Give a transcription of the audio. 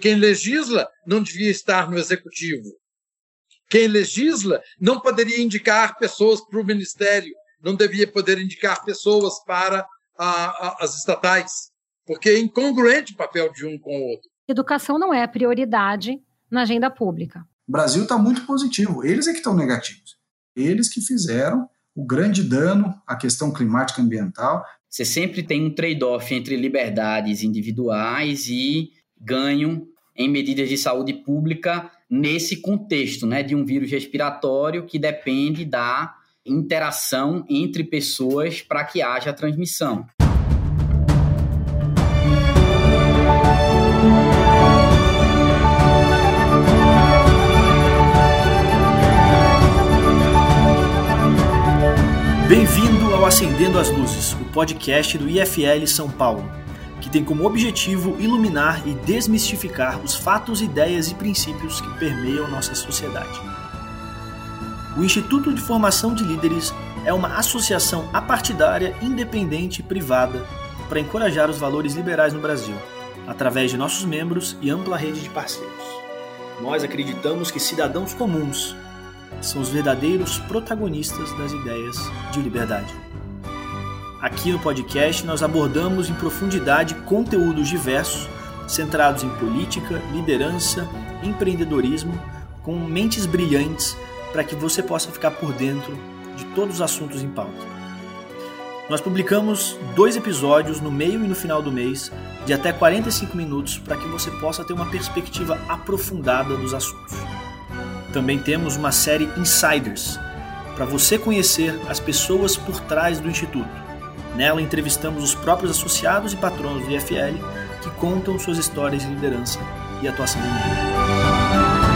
Quem legisla não devia estar no executivo. Quem legisla não poderia indicar pessoas para o ministério, não devia poder indicar pessoas para as estatais, porque é incongruente o papel de um com o outro. Educação não é a prioridade na agenda pública. O Brasil está muito positivo, eles é que estão negativos. Eles que fizeram o grande dano à questão climática ambiental. Você sempre tem um trade-off entre liberdades individuais e ganho em medidas de saúde pública nesse contexto, né, de um vírus respiratório que depende da interação entre pessoas para que haja transmissão. Bem-vindo ao Acendendo as Luzes, o podcast do IFL São Paulo, que tem como objetivo iluminar e desmistificar os fatos, ideias e princípios que permeiam nossa sociedade. O Instituto de Formação de Líderes é uma associação apartidária, independente e privada para encorajar os valores liberais no Brasil, através de nossos membros e ampla rede de parceiros. Nós acreditamos que cidadãos comuns são os verdadeiros protagonistas das ideias de liberdade. Aqui no podcast nós abordamos em profundidade conteúdos diversos, centrados em política, liderança, empreendedorismo, com mentes brilhantes para que você possa ficar por dentro de todos os assuntos em pauta. Nós publicamos 2 episódios no meio e no final do mês, de até 45 minutos, para que você possa ter uma perspectiva aprofundada dos assuntos. Também temos uma série Insiders, para você conhecer as pessoas por trás do Instituto. Nela entrevistamos os próprios associados e patronos do IFL que contam suas histórias de liderança e atuação no mundo.